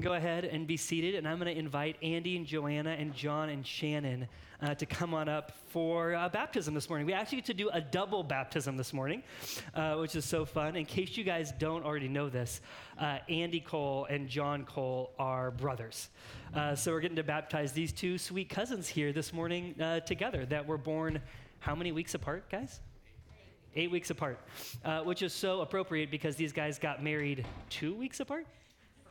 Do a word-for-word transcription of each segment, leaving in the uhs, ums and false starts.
go ahead and be seated, and I'm going to invite Andy and Joanna and John and Shannon uh, to come on up for uh, baptism this morning. We actually get to do a double baptism this morning, uh, which is so fun. In case you guys don't already know this, uh, Andy Cole and John Cole are brothers. Uh, so we're getting to baptize these two sweet cousins here this morning uh, together that were born how many weeks apart, guys? Eight weeks apart, uh, which is so appropriate because these guys got married two weeks apart.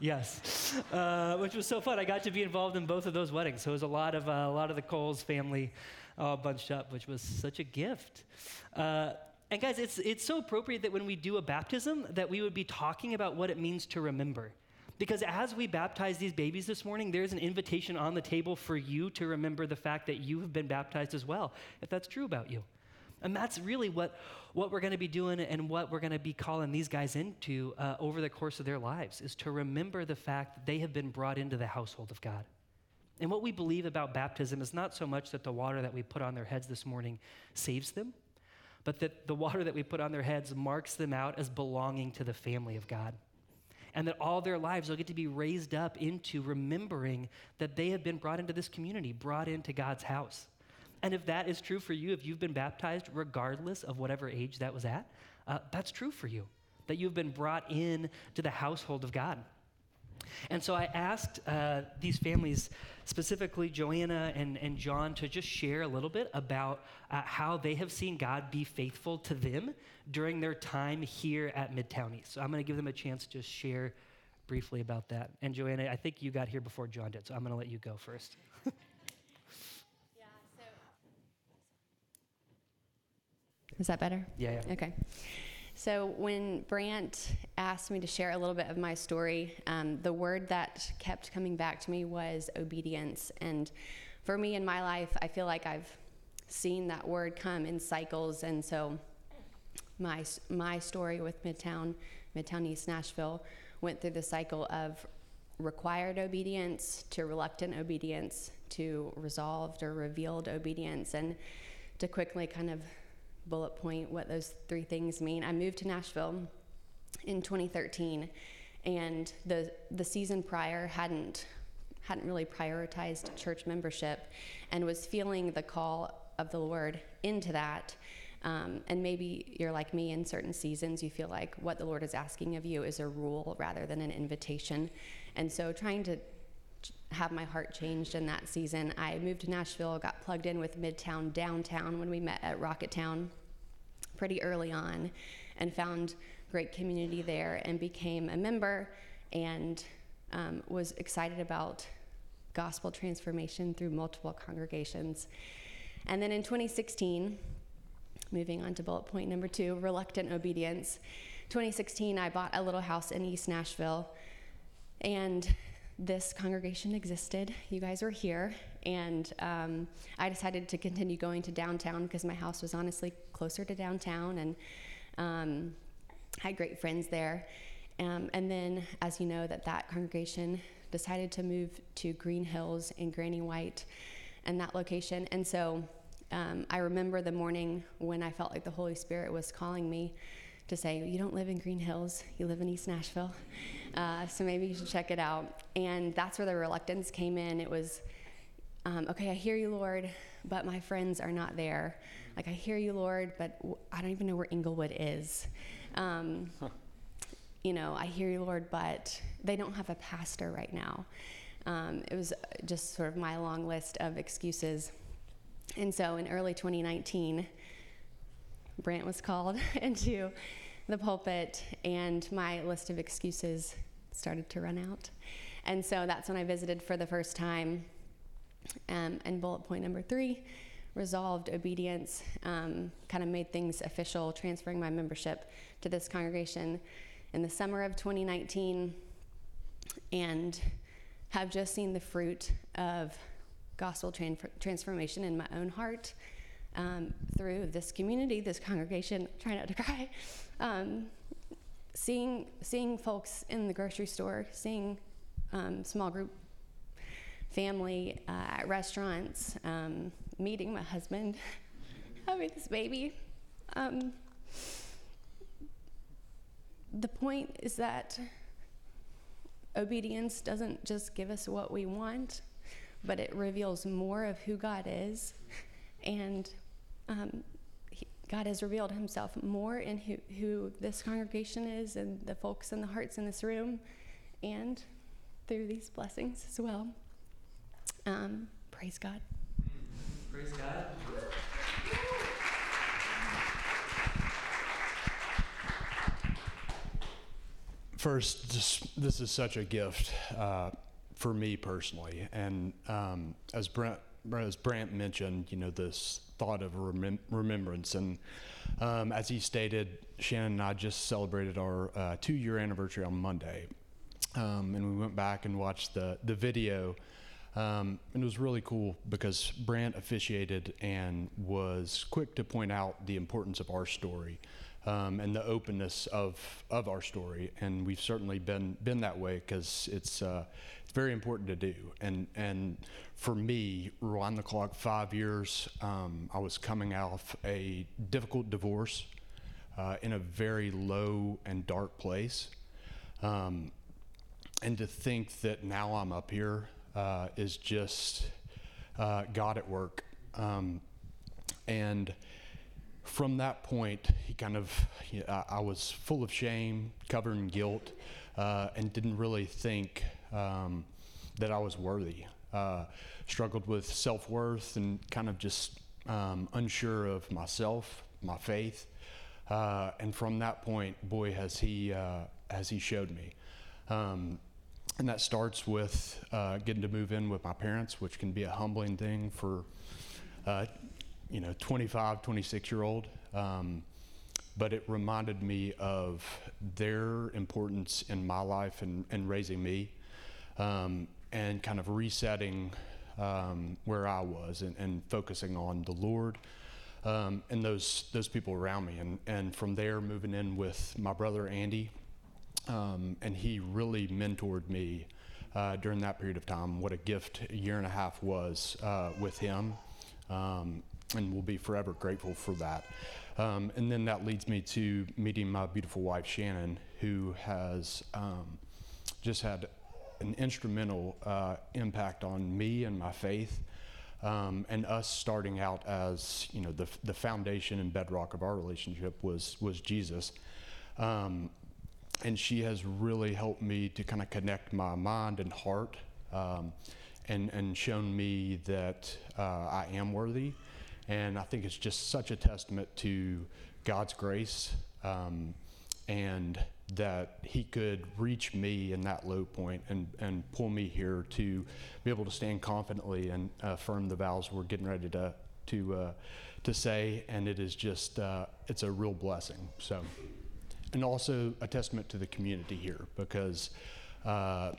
Yes, uh, which was so fun. I got to be involved in both of those weddings, so it was a lot of uh, a lot of the Coles family all bunched up, which was such a gift. Uh, and guys, it's it's so appropriate that when we do a baptism, that we would be talking about what it means to remember. Because as we baptize these babies this morning, there's an invitation on the table for you to remember the fact that you have been baptized as well, if that's true about you. And that's really what, what we're going to be doing and what we're going to be calling these guys into uh, over the course of their lives is to remember the fact that they have been brought into the household of God. And what we believe about baptism is not so much that the water that we put on their heads this morning saves them, but that the water that we put on their heads marks them out as belonging to the family of God. And that all their lives they'll get to be raised up into remembering that they have been brought into this community, brought into God's house. And if that is true for you, if you've been baptized, regardless of whatever age that was at, uh, that's true for you, that you've been brought in to the household of God. And so I asked uh, these families, specifically Joanna and, and John, to just share a little bit about uh, how they have seen God be faithful to them during their time here at Midtown East. So I'm going to give them a chance to share briefly about that. And Joanna, I think you got here before John did, so I'm going to let you go first. Is that better? Yeah, yeah. Okay. So when Brant asked me to share a little bit of my story, um, the word that kept coming back to me was obedience. And for me in my life, I feel like I've seen that word come in cycles. And so my my story with Midtown, Midtown East Nashville, went through the cycle of required obedience to reluctant obedience to resolved or revealed obedience. And to quickly kind of bullet point what those three things mean. I moved to Nashville in twenty thirteen, and the the season prior hadn't hadn't really prioritized church membership, and was feeling the call of the Lord into that. Um, and maybe you're like me in certain seasons, you feel like what the Lord is asking of you is a rule rather than an invitation. And so trying to have my heart changed in that season. I moved to Nashville, got plugged in with Midtown Downtown when we met at Rocket Town pretty early on, and found great community there and became a member, and um, was excited about gospel transformation through multiple congregations. And then in twenty sixteen, moving on to bullet point number two, reluctant obedience. twenty sixteen, I bought a little house in East Nashville, and this congregation existed. You guys were here, and um, I decided to continue going to downtown because my house was honestly closer to downtown, and um, had great friends there. Um, and then, as you know, that that congregation decided to move to Green Hills and Granny White, and that location. And so um, I remember the morning when I felt like the Holy Spirit was calling me to say, you don't live in Green Hills, you live in East Nashville, uh, so maybe you should check it out. And that's where the reluctance came in. It was, um, okay, I hear you, Lord, but my friends are not there. Like, I hear you, Lord, but w- I don't even know where Inglewood is. Um, huh. You know, I hear you, Lord, but they don't have a pastor right now. Um, it was just sort of my long list of excuses. And so in early twenty nineteen, Brant was called into the pulpit, and my list of excuses started to run out. And so that's when I visited for the first time. Um, and bullet point number three, resolved obedience, um, kind of made things official, transferring my membership to this congregation in the summer of twenty nineteen, and have just seen the fruit of gospel tran- transformation in my own heart. Um, through this community, this congregation, try not to cry, um, seeing seeing folks in the grocery store, seeing um, small group family uh, at restaurants, um, meeting my husband, having this baby. Um, the point is that obedience doesn't just give us what we want, but it reveals more of who God is. And um, he, God has revealed himself more in who, who this congregation is and the folks and the hearts in this room, and through these blessings as well. Um, praise God. Praise God. First, this, this is such a gift uh, for me personally. And um, as Brent, as Brant mentioned, you know, this thought of remem- remembrance. And um, as he stated, Shannon and I just celebrated our uh, two-year anniversary on Monday. Um, and we went back and watched the, the video. Um, and it was really cool because Brant officiated and was quick to point out the importance of our story. Um, and the openness of of our story, and we've certainly been been that way, because it's uh, it's very important to do. And and for me, rewind the clock five years. Um, I was coming off a difficult divorce uh, in a very low and dark place, um, and to think that now I'm up here uh, is just uh, God at work, um, and. From that point, he kind of, you know, I was full of shame, covered in guilt, uh, and didn't really think um, that I was worthy. Uh, struggled with self-worth and kind of just um, unsure of myself, my faith. Uh, and from that point, boy, has he uh, has he showed me. Um, and that starts with uh, getting to move in with my parents, which can be a humbling thing for. Uh, you know, twenty-five, twenty-six year old, um, but it reminded me of their importance in my life and, and raising me, um, and kind of resetting um, where I was and, and focusing on the Lord um, and those those people around me. And, and from there, moving in with my brother, Andy, um, and he really mentored me uh, during that period of time. What a gift a year and a half was uh, with him. Um, and we'll be forever grateful for that. Um, and then that leads me to meeting my beautiful wife, Shannon, who has um, just had an instrumental uh, impact on me and my faith, um, and us starting out as, you know, the the foundation and bedrock of our relationship was, was Jesus. Um, and she has really helped me to kind of connect my mind and heart, um, and, and shown me that uh, I am worthy. And I think it's just such a testament to God's grace, um, and that he could reach me in that low point and, and pull me here to be able to stand confidently and affirm the vows we're getting ready to to uh, to say. And it is just, uh, it's a real blessing. So, and also a testament to the community here, because uh,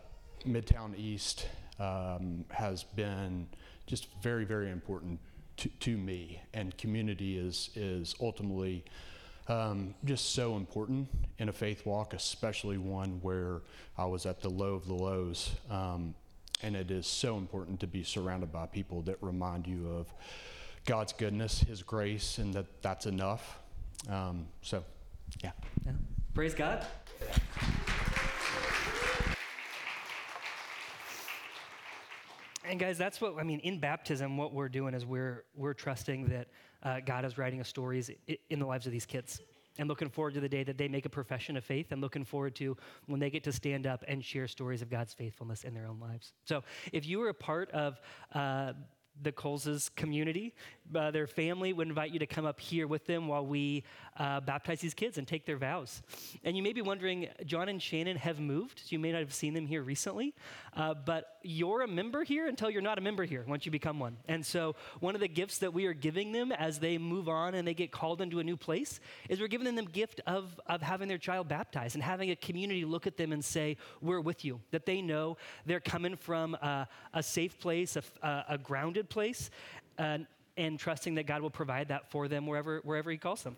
Midtown East um, has been just very, very important To, to me, and community is is ultimately um, just so important in a faith walk, especially one where I was at the low of the lows, um, and it is so important to be surrounded by people that remind you of God's goodness, his grace, and that that's enough. Um, so, yeah. yeah. Praise God. And guys, that's what, I mean, in baptism, what we're doing is we're we're trusting that uh, God is writing stories in the lives of these kids, and looking forward to the day that they make a profession of faith, and looking forward to when they get to stand up and share stories of God's faithfulness in their own lives. So if you were a part of uh, the Coles' community, uh, their family would invite you to come up here with them while we uh, baptize these kids and take their vows. And you may be wondering, John and Shannon have moved, so you may not have seen them here recently, uh, but you're a member here until you're not a member here, once you become one. And so one of the gifts that we are giving them as they move on and they get called into a new place is we're giving them the gift of, of having their child baptized and having a community look at them and say, we're with you, that they know they're coming from a, a safe place, a, a grounded place, uh, and trusting that God will provide that for them wherever wherever he calls them.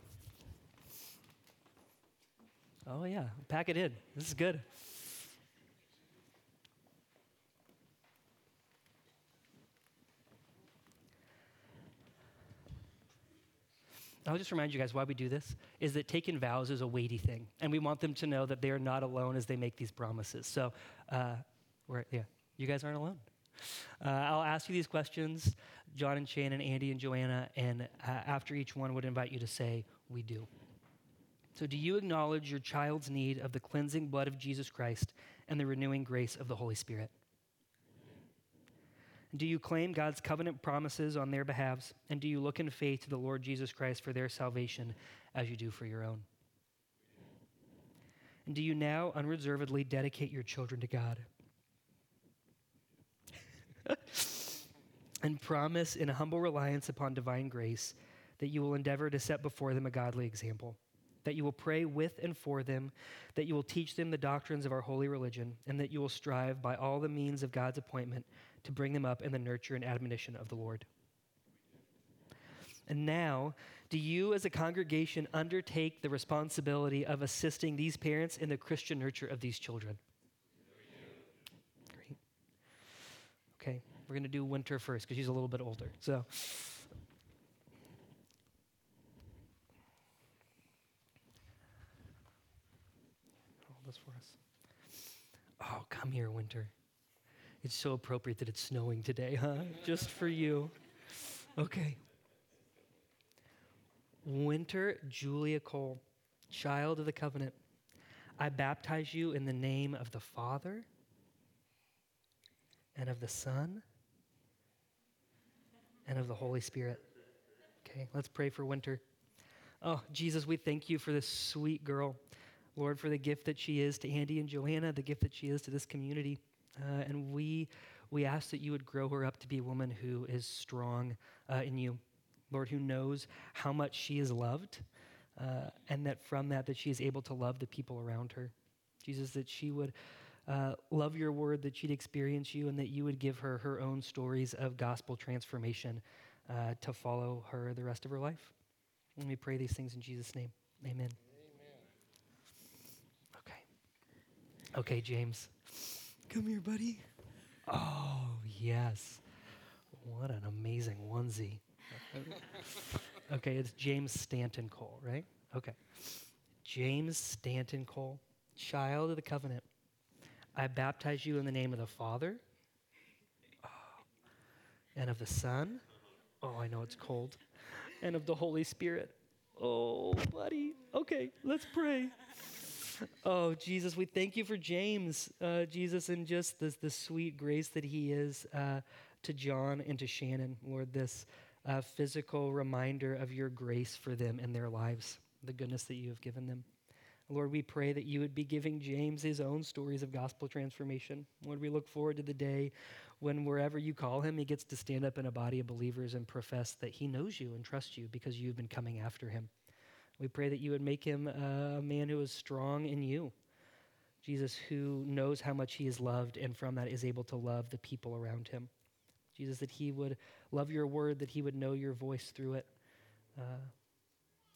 Oh, yeah, pack it in. This is good. I'll just remind you guys why we do this, is that taking vows is a weighty thing, and we want them to know that they are not alone as they make these promises. So uh, we're, yeah, you guys aren't alone. Uh, I'll ask you these questions, John and Shane and Andy and Joanna, and uh, after each one would invite you to say, we do. So do you acknowledge your child's need of the cleansing blood of Jesus Christ and the renewing grace of the Holy Spirit? Do you claim God's covenant promises on their behalves? And do you look in faith to the Lord Jesus Christ for their salvation as you do for your own? And do you now unreservedly dedicate your children to God and promise in humble reliance upon divine grace that you will endeavor to set before them a godly example, that you will pray with and for them, that you will teach them the doctrines of our holy religion, and that you will strive by all the means of God's appointment to bring them up in the nurture and admonition of the Lord? And now, do you as a congregation undertake the responsibility of assisting these parents in the Christian nurture of these children? Great. Okay, we're going to do Winter first because she's a little bit older. So, hold this for us. Oh, come here, Winter. It's so appropriate that it's snowing today, huh? Just for you. Okay. Winter Julia Cole, child of the covenant, I baptize you in the name of the Father and of the Son and of the Holy Spirit. Okay, let's pray for Winter. Oh, Jesus, we thank you for this sweet girl. Lord, for the gift that she is to Andy and Joanna, the gift that she is to this community. Uh, and we we ask that you would grow her up to be a woman who is strong uh, in you, Lord, who knows how much she is loved, uh, and that from that, that she is able to love the people around her. Jesus, that she would uh, love your word, that she'd experience you, and that you would give her her own stories of gospel transformation uh, to follow her the rest of her life. And we pray these things in Jesus' name. Amen. Amen. Okay. Okay, James. Come here, buddy. Oh, yes. What an amazing onesie. Okay, it's James Stanton Cole, right? Okay. James Stanton Cole, child of the covenant. I baptize you in the name of the Father oh, and of the Son. Oh, I know it's cold. And of the Holy Spirit. Oh, buddy. Okay, let's pray. Oh, Jesus, we thank you for James, uh, Jesus, and just this, this sweet grace that he is uh, to John and to Shannon, Lord, this uh, physical reminder of your grace for them in their lives, the goodness that you have given them. Lord, we pray that you would be giving James his own stories of gospel transformation. Lord, we look forward to the day when wherever you call him, he gets to stand up in a body of believers and profess that he knows you and trusts you because you've been coming after him. We pray that you would make him a man who is strong in you, Jesus, who knows how much he is loved and from that is able to love the people around him. Jesus, that he would love your word, that he would know your voice through it, uh,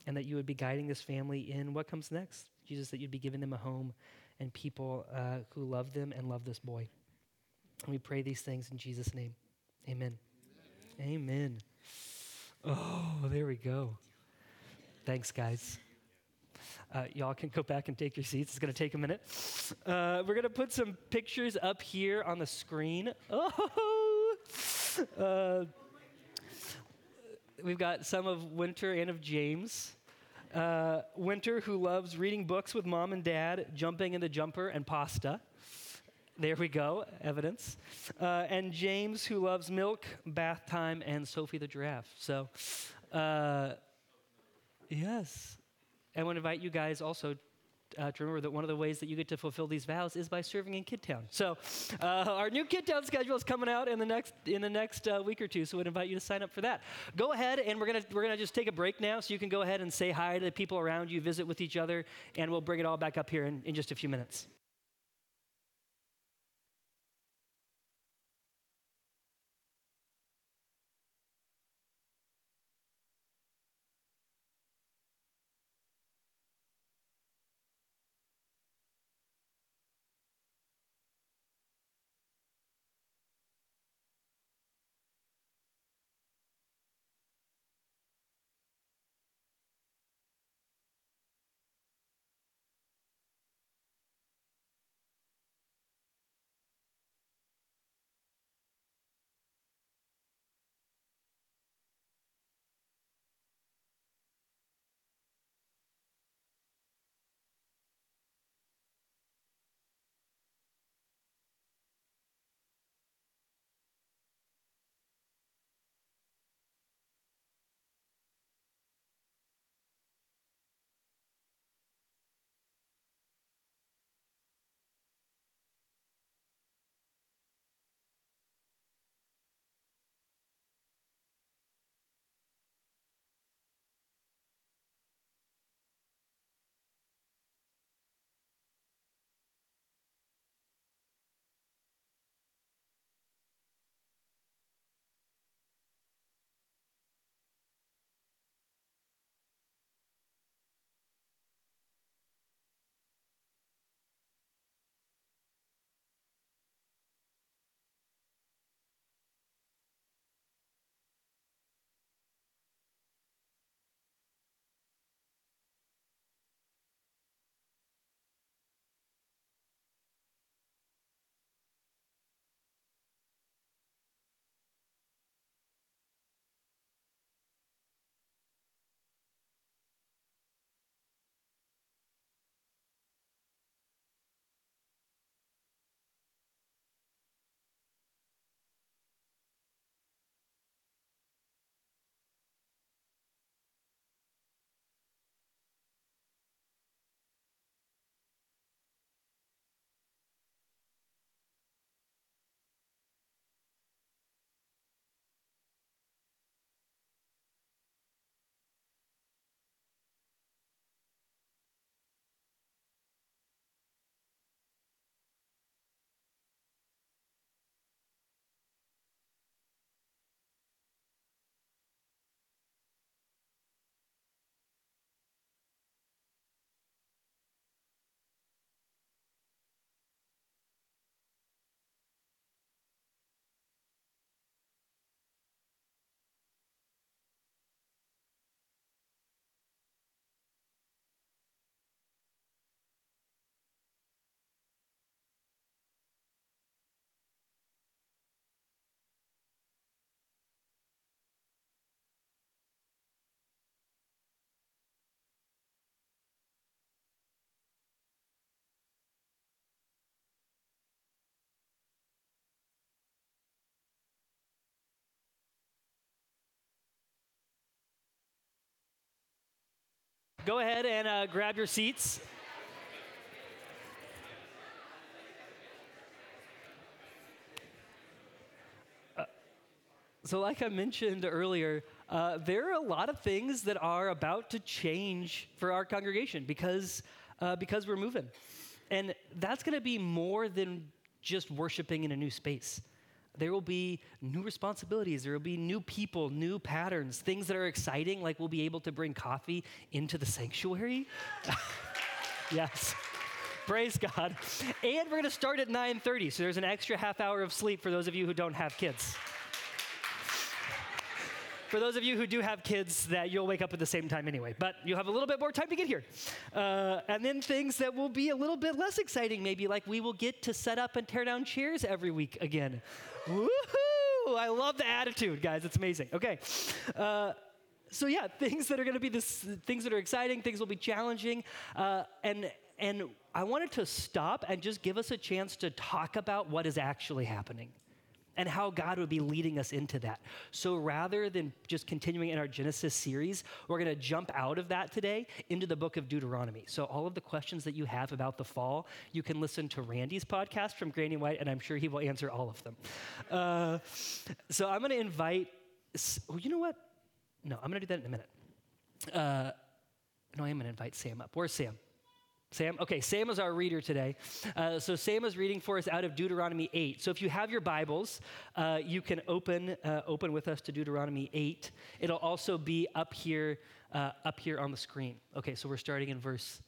and that you would be guiding this family in what comes next. Jesus, that you'd be giving them a home and people uh, who love them and love this boy. And we pray these things in Jesus' name. Amen. Amen. Amen. Oh, there we go. Thanks, guys. Uh, y'all can go back and take your seats. It's going to take a minute. Uh, we're going to put some pictures up here on the screen. Oh, uh, we've got some of Winter and of James. Uh, Winter, who loves reading books with mom and dad, jumping in the jumper, and pasta. There we go, evidence. Uh, and James, who loves milk, bath time, and Sophie the giraffe. So... Uh, Yes. I want to invite you guys also uh, to remember that one of the ways that you get to fulfill these vows is by serving in KidTown. So uh, our new KidTown schedule is coming out in the next in the next uh, week or two, so we'd invite you to sign up for that. Go ahead, and we're going to we're going to just take a break now, so you can go ahead and say hi to the people around you, visit with each other, and we'll bring it all back up here in, in just a few minutes. go ahead and uh, grab your seats. Uh, so like I mentioned earlier, uh, there are a lot of things that are about to change for our congregation because, uh, because we're moving. And that's going to be more than just worshiping in a new space. There will be new responsibilities. There will be new people, new patterns, things that are exciting, like we'll be able to bring coffee into the sanctuary. Yes. Praise God. And we're going to start at nine thirty, so there's an extra half hour of sleep for those of you who don't have kids. For those of you who do have kids, that you'll wake up at the same time anyway, but you'll have a little bit more time to get here. Uh, and then things that will be a little bit less exciting, maybe, like we will get to set up and tear down chairs every week again. Woohoo! I love the attitude, guys. It's amazing. Okay. Uh, so yeah, things that are going to be this, things that are exciting, things will be challenging, uh, and and I wanted to stop and just give us a chance to talk about what is actually happening and how God would be leading us into that. So rather than just continuing in our Genesis series, we're going to jump out of that today into the book of Deuteronomy. So all of the questions that you have about the fall, you can listen to Randy's podcast from Granny White, and I'm sure he will answer all of them. Uh, so I'm going to invite, oh, you know what? No, I'm going to do that in a minute. Uh, no, I'm going to invite Sam up. Where's Sam? Sam? Okay, Sam is our reader today. Uh, so Sam is reading for us out of Deuteronomy eight. So if you have your Bibles, uh, you can open uh, open with us to Deuteronomy eight. It'll also be up here uh, up here on the screen. Okay, so we're starting in verse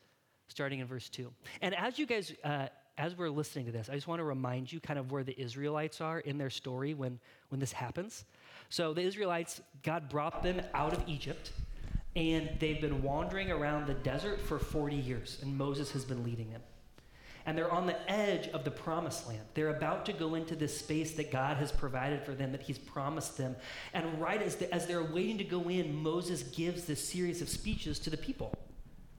starting in verse two. And as you guys uh, as we're listening to this, I just want to remind you kind of where the Israelites are in their story when when this happens. So the Israelites, God brought them out of Egypt. And they've been wandering around the desert for forty years, and Moses has been leading them. And they're on the edge of the promised land. They're about to go into this space that God has provided for them, that he's promised them. And right as, the, as they're waiting to go in, Moses gives this series of speeches to the people.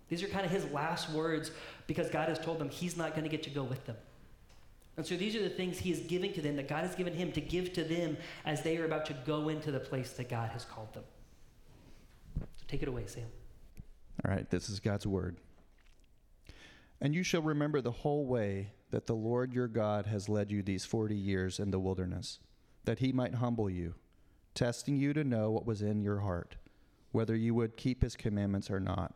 These are kind of his last words because God has told them he's not going to get to go with them. And so these are the things he is giving to them, that God has given him to give to them as they are about to go into the place that God has called them. Take it away, Sam. All right, this is God's word. And you shall remember the whole way that the Lord your God has led you these forty years in the wilderness, that he might humble you, testing you to know what was in your heart, whether you would keep his commandments or not.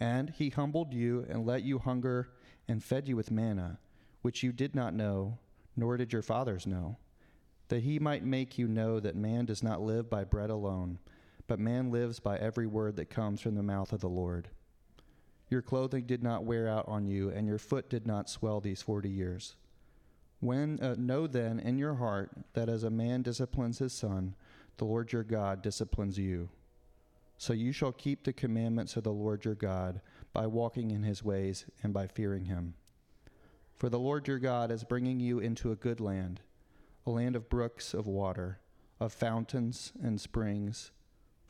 And he humbled you and let you hunger and fed you with manna, which you did not know, nor did your fathers know, that he might make you know that man does not live by bread alone, but man lives by every word that comes from the mouth of the Lord. Your clothing did not wear out on you, and your foot did not swell these forty years. When, uh, know then in your heart that as a man disciplines his son, the Lord your God disciplines you. So you shall keep the commandments of the Lord your God by walking in his ways and by fearing him. For the Lord your God is bringing you into a good land, a land of brooks of water, of fountains and springs,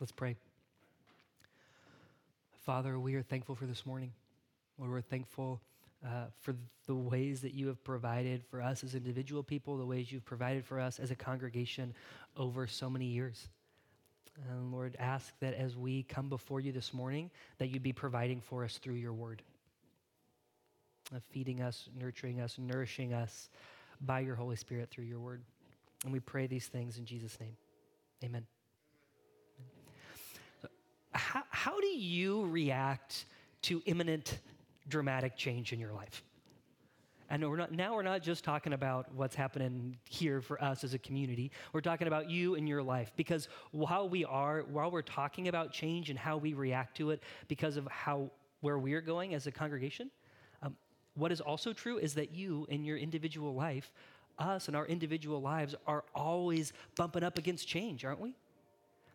Let's pray. Father, we are thankful for this morning. Lord, we're thankful uh, for the ways that you have provided for us as individual people, the ways you've provided for us as a congregation over so many years. And Lord, ask that as we come before you this morning, that you'd be providing for us through your word, uh, feeding us, nurturing us, nourishing us by your Holy Spirit through your word. And we pray these things in Jesus' name. Amen. How, how do you react to imminent dramatic change in your life? And we're not, now we're not just talking about what's happening here for us as a community. We're talking about you and your life, because while we are, while we're talking about change and how we react to it because of how, where we're going as a congregation, um, what is also true is that you in your individual life, us and our individual lives are always bumping up against change, aren't we?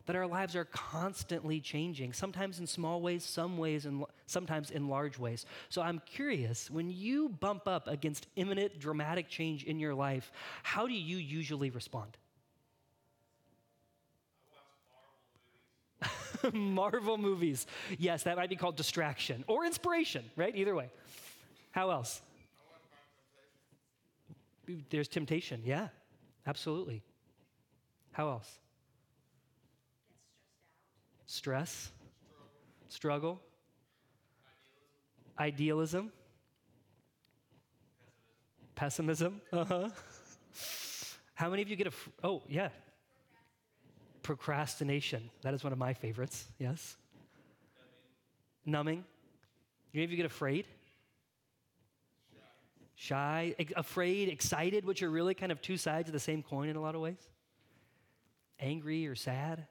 that our lives are constantly changing, sometimes in small ways, some ways, and sometimes in large ways. So I'm curious, when you bump up against imminent dramatic change in your life, how do you usually respond? I watch Marvel movies. Marvel movies. Yes, that might be called distraction or inspiration, right? Either way. How else? I want to find temptation. There's temptation, yeah, absolutely. How else? Get stressed out. Stress. Struggle. Struggle. Idealism. Idealism. Pessimism. Pessimism. Uh-huh. How many of you get a, fr- oh, yeah. Procrastination. Procrastination. That is one of my favorites, yes. Numbing. Numbing. Do any of you get afraid? Shy, afraid, excited, which are really kind of two sides of the same coin in a lot of ways. Angry or sad.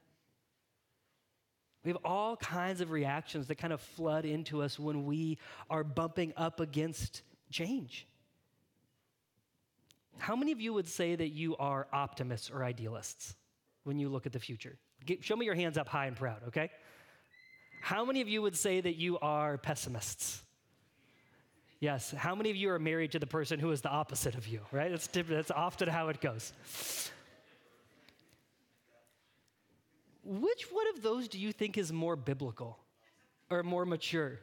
We have all kinds of reactions that kind of flood into us when we are bumping up against change. How many of you would say that you are optimists or idealists when you look at the future? Get, show me your hands up high and proud, okay? How many of you would say that you are pessimists? Yes. How many of you are married to the person who is the opposite of you, right? That's, that's often how it goes. Which one of those do you think is more biblical or more mature?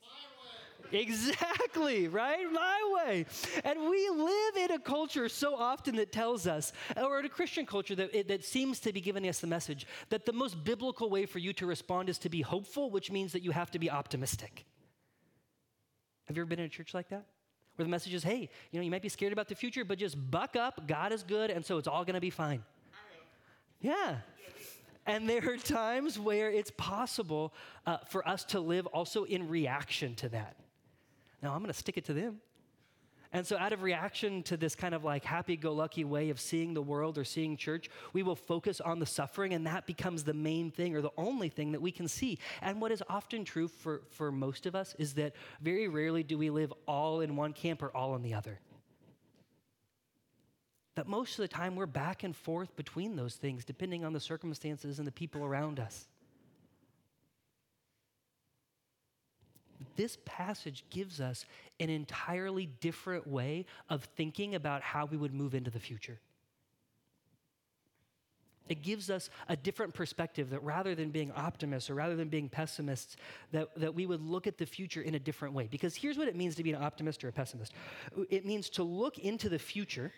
My way. Exactly, right? My way. And we live in a culture so often that tells us, or in a Christian culture that, that seems to be giving us the message that the most biblical way for you to respond is to be hopeful, which means that you have to be optimistic. Have you ever been in a church like that? Where the message is, hey, you know, you might be scared about the future, but just buck up, God is good, and so it's all gonna be fine. Yeah. And there are times where it's possible uh, for us to live also in reaction to that. Now, I'm gonna stick it to them. And so out of reaction to this kind of like happy-go-lucky way of seeing the world or seeing church, we will focus on the suffering, and that becomes the main thing or the only thing that we can see. And what is often true for, for most of us is that very rarely do we live all in one camp or all in the other. That most of the time we're back and forth between those things, depending on the circumstances and the people around us. This passage gives us an entirely different way of thinking about how we would move into the future. It gives us a different perspective that rather than being optimists or rather than being pessimists, that, that we would look at the future in a different way. Because here's what it means to be an optimist or a pessimist. It means to look into the future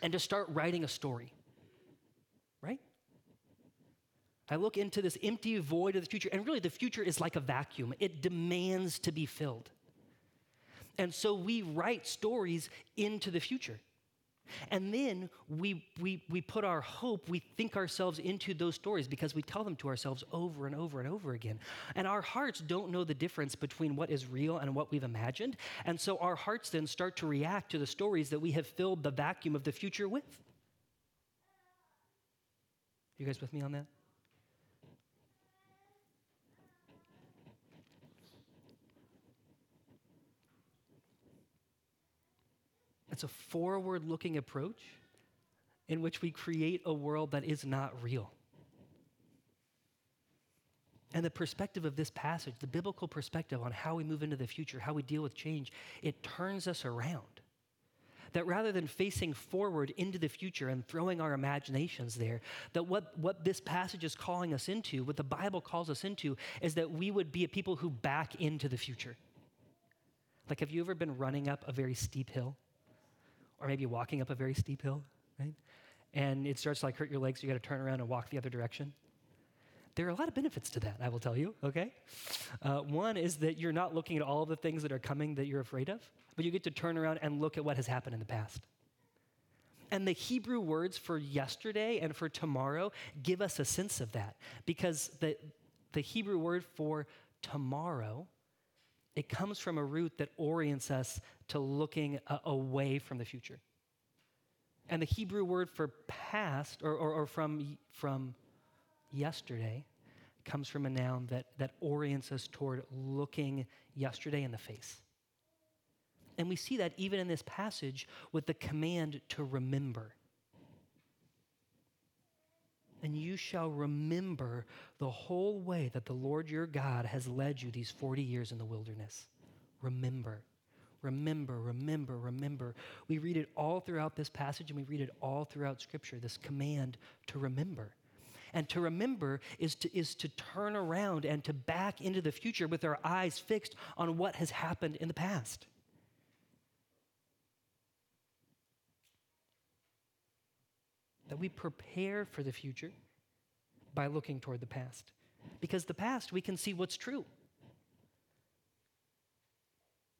and to start writing a story, right? I look into this empty void of the future, and really the future is like a vacuum. It demands to be filled. And so we write stories into the future. And then we, we, we put our hope, we think ourselves into those stories because we tell them to ourselves over and over and over again. And our hearts don't know the difference between what is real and what we've imagined. And so our hearts then start to react to the stories that we have filled the vacuum of the future with. You guys with me on that? It's a forward-looking approach in which we create a world that is not real. And the perspective of this passage, the biblical perspective on how we move into the future, how we deal with change, it turns us around. That rather than facing forward into the future and throwing our imaginations there, that what, what this passage is calling us into, what the Bible calls us into, is that we would be a people who back into the future. Like, have you ever been running up a very steep hill? Or maybe walking up a very steep hill, right? And it starts to like hurt your legs, so you gotta turn around and walk the other direction. There are a lot of benefits to that, I will tell you, okay? Uh, one is that you're not looking at all the things that are coming that you're afraid of, but you get to turn around and look at what has happened in the past. And the Hebrew words for yesterday and for tomorrow give us a sense of that, because the, the Hebrew word for tomorrow, it comes from a root that orients us to looking uh, away from the future. And the Hebrew word for past, or, or, or from, from yesterday, comes from a noun that, that orients us toward looking yesterday in the face. And we see that even in this passage with the command to remember. and you shall remember the whole way that the Lord your God has led you these forty years in the wilderness. Remember, remember, remember, remember. We read it all throughout this passage, and we read it all throughout Scripture, this command to remember. And to remember is to, is to turn around and to back into the future with our eyes fixed on what has happened in the past. That we prepare for the future by looking toward the past. Because the past, we can see what's true.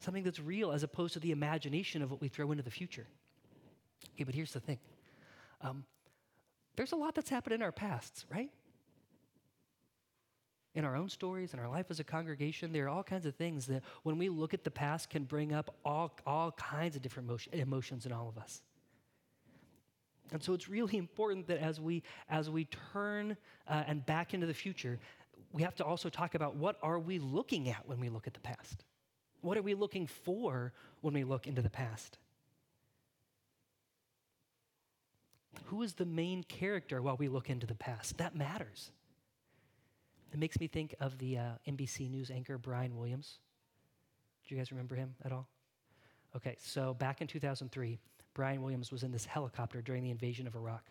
Something that's real as opposed to the imagination of what we throw into the future. Okay, but here's the thing. Um, there's a lot that's happened in our pasts, right? In our own stories, in our life as a congregation, there are all kinds of things that when we look at the past can bring up all, all kinds of different emotion, emotions in all of us. And so it's really important that as we as we turn uh, and back into the future, we have to also talk about what are we looking at when we look at the past? What are we looking for when we look into the past? Who is the main character while we look into the past? That matters. It makes me think of the uh, N B C News anchor Brian Williams. Do you guys remember him at all? Okay, so back in two thousand three, Brian Williams was in this helicopter during the invasion of Iraq.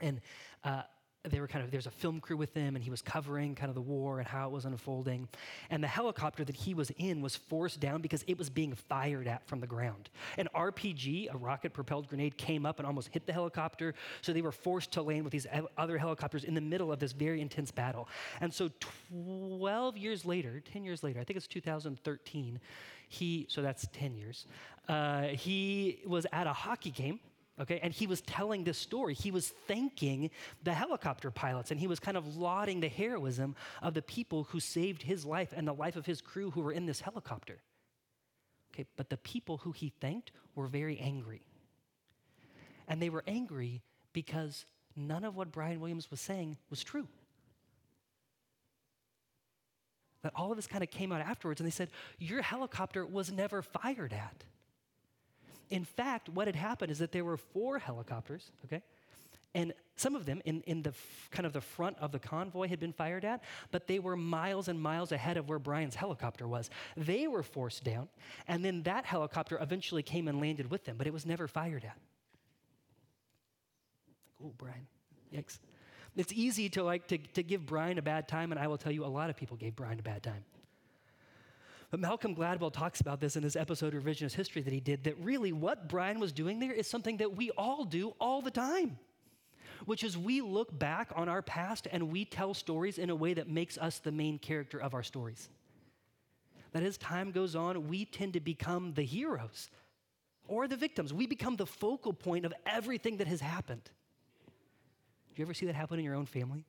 And uh, they were kind of, there's a film crew with him, and he was covering kind of the war and how it was unfolding. And the helicopter that he was in was forced down because it was being fired at from the ground. An R P G, a rocket-propelled grenade, came up and almost hit the helicopter, so they were forced to land with these other helicopters in the middle of this very intense battle. And so twelve years later, ten years later, I think it's two thousand thirteen, he, so that's ten years, uh, he was at a hockey game. Okay, and he was telling this story. He was thanking the helicopter pilots, and he was kind of lauding the heroism of the people who saved his life and the life of his crew who were in this helicopter. Okay, but the people who he thanked were very angry. And they were angry because none of what Brian Williams was saying was true. That all of this kind of came out afterwards, and they said, your helicopter was never fired at. In fact, what had happened is that there were four helicopters, okay? And some of them in, in the f- kind of the front of the convoy had been fired at, but they were miles and miles ahead of where Brian's helicopter was. They were forced down, and then that helicopter eventually came and landed with them, but it was never fired at. Like, ooh, Brian, yikes. It's easy to like to, to give Brian a bad time, and I will tell you a lot of people gave Brian a bad time. But Malcolm Gladwell talks about this in his episode of Revisionist History that he did, that really what Brian was doing there is something that we all do all the time, which is we look back on our past and we tell stories in a way that makes us the main character of our stories. That as time goes on, we tend to become the heroes or the victims. We become the focal point of everything that has happened. Do you ever see that happen in your own family?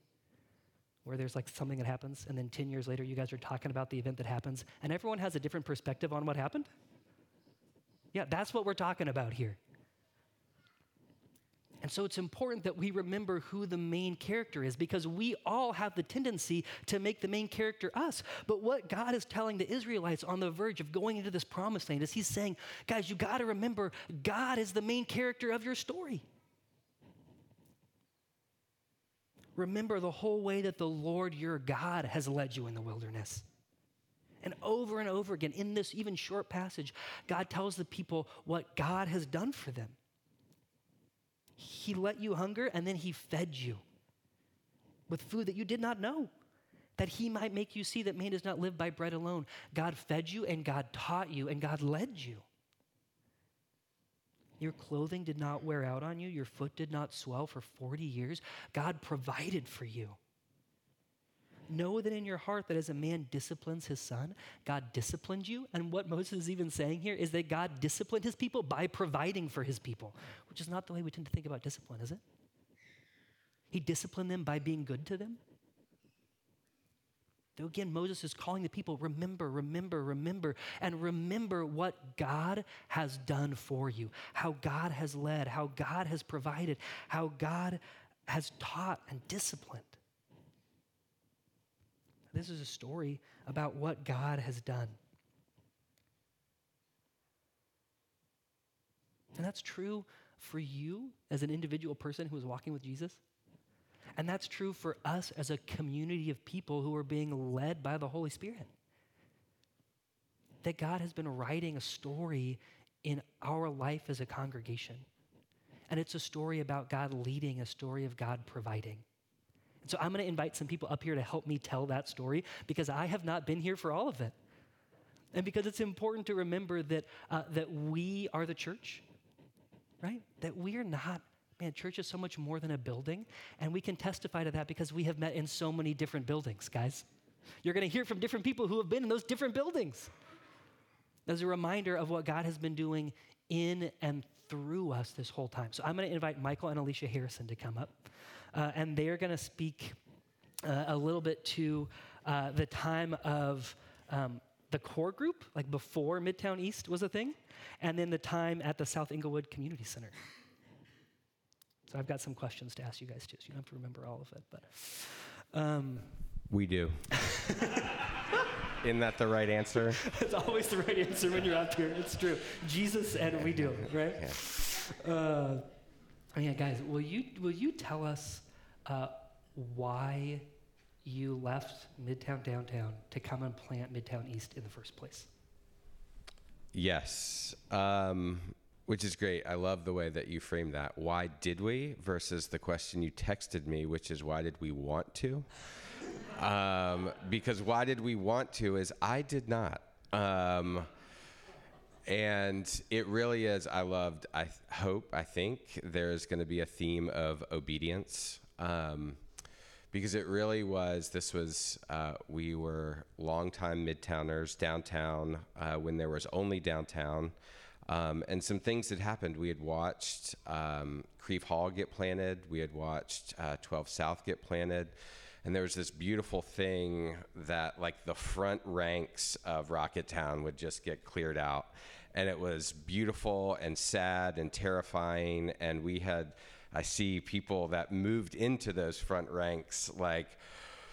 Where there's like something that happens, and then ten years later, you guys are talking about the event that happens, and everyone has a different perspective on what happened? Yeah, that's what we're talking about here. And so it's important that we remember who the main character is, because we all have the tendency to make the main character us. But what God is telling the Israelites on the verge of going into this promised land is he's saying, guys, you got to remember God is the main character of your story. Remember the whole way that the Lord your God has led you in the wilderness. And over and over again, in this even short passage, God tells the people what God has done for them. He let you hunger, and then he fed you with food that you did not know, that he might make you see that man does not live by bread alone. God fed you, and God taught you, and God led you. Your clothing did not wear out on you. Your foot did not swell for forty years. God provided for you. Know that in your heart that as a man disciplines his son, God disciplined you. And what Moses is even saying here is that God disciplined his people by providing for his people, which is not the way we tend to think about discipline, is it? He disciplined them by being good to them. Though again, Moses is calling the people, remember, remember, remember, and remember what God has done for you, how God has led, how God has provided, how God has taught and disciplined. This is a story about what God has done. And that's true for you as an individual person who is walking with Jesus. And that's true for us as a community of people who are being led by the Holy Spirit. That God has been writing a story in our life as a congregation. And it's a story about God leading, a story of God providing. And so I'm going to invite some people up here to help me tell that story, because I have not been here for all of it. And because it's important to remember that uh, that we are the church, right? That we are not, man, church is so much more than a building, and we can testify to that because we have met in so many different buildings, guys. You're going to hear from different people who have been in those different buildings. As a reminder of what God has been doing in and through us this whole time. So I'm going to invite Michael and Alicia Harrison to come up, uh, and they're going to speak uh, a little bit to uh, the time of um, the core group, like before Midtown East was a thing, and then the time at the South Inglewood Community Center. So I've got some questions to ask you guys too, so you don't have to remember all of it. But um, we do. Isn't that the right answer? It's always the right answer when you're up here. It's true. Jesus and we do, right? Yeah. Uh, yeah, guys, will you will you tell us uh, why you left Midtown Downtown to come and plant Midtown East in the first place? Yes, um, which is great. I love the way that you framed that. Why did we versus the question you texted me, which is why did we want to? Um, because why did we want to is I did not. Um, and it really is, I loved, I th- hope, I think there's going to be a theme of obedience. Um, because it really was, this was, uh, we were longtime Midtowners downtown, uh, when there was only downtown. Um, and some things had happened. We had watched, um, Creve Hall get planted. We had watched, uh, twelve South get planted. And there was this beautiful thing that like the front ranks of Rocket Town would just get cleared out. And it was beautiful and sad and terrifying. And we had, I see people that moved into those front ranks like,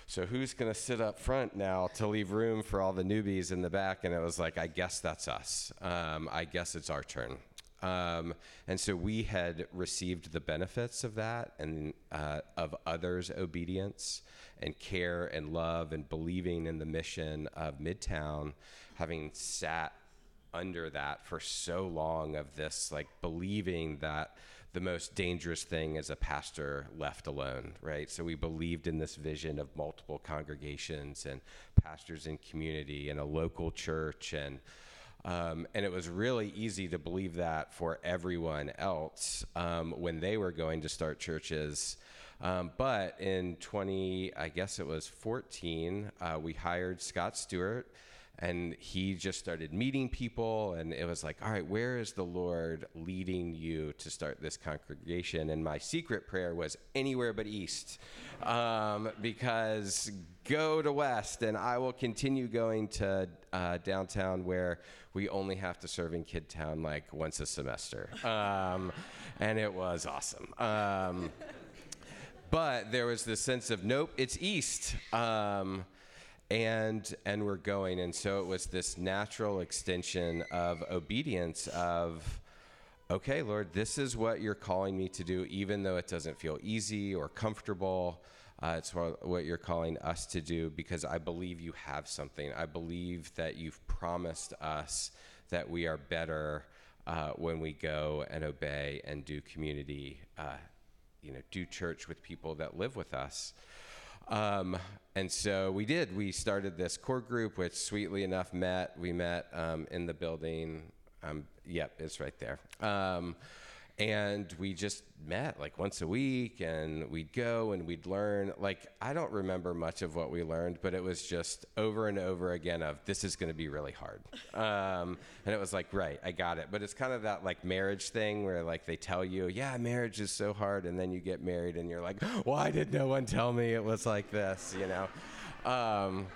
so who's going to sit up front now to leave room for all the newbies in the back? And it was like, I guess that's us. Um, I guess it's our turn. Um, and so we had received the benefits of that and uh, of others' obedience and care and love and believing in the mission of Midtown, having sat under that for so long of this, like believing that the most dangerous thing is a pastor left alone, right? So we believed in this vision of multiple congregations and pastors in community and a local church and Um, and it was really easy to believe that for everyone else um, when they were going to start churches. Um, but in twenty, I guess it was fourteen, uh, we hired Scott Stewart, and he just started meeting people. And it was like, all right, where is the Lord leading you to start this congregation? And my secret prayer was anywhere but east, um, because go to west, and I will continue going to uh, downtown where we only have to serve in Kid Town like once a semester. Um, and it was awesome. Um, but there was this sense of, nope, it's east. Um, and and we're going. And so it was this natural extension of obedience of, okay, Lord, this is what you're calling me to do, even though it doesn't feel easy or comfortable. Uh, it's what you're calling us to do, because I believe you have something. I believe that you've promised us that we are better uh, when we go and obey and do community, uh, you know, do church with people that live with us. Um, and so we did, we started this core group, which sweetly enough met, we met, um, in the building. Um, yep, it's right there. Um, and we just met like once a week, and we'd go and we'd learn, like, I don't remember much of what we learned, but it was just over and over again of, this is going to be really hard. Um, and it was like, right, I got it. But it's kind of that like marriage thing where like they tell you, yeah, marriage is so hard. And then you get married and you're like, why did no one tell me it was like this? You know? Um,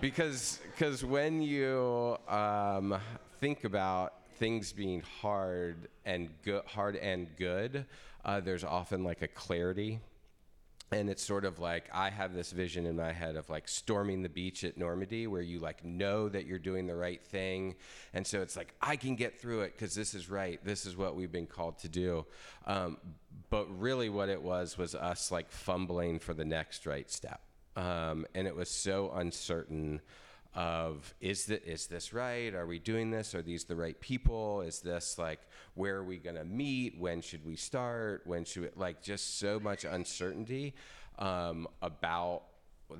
because, because when you, um, think about things being hard and good, hard and good, uh, there's often like a clarity And it's sort of like, I have this vision in my head of like storming the beach at Normandy, where you like know that you're doing the right thing. And so it's like, I can get through it because this is right. This is what we've been called to do. Um, but really what it was, was us like fumbling for the next right step. Um, and it was so uncertain of, is that, is this right? Are we doing this? Are these the right people? Is this like, where are we gonna meet? When should we start? When should it, like, just so much uncertainty um, about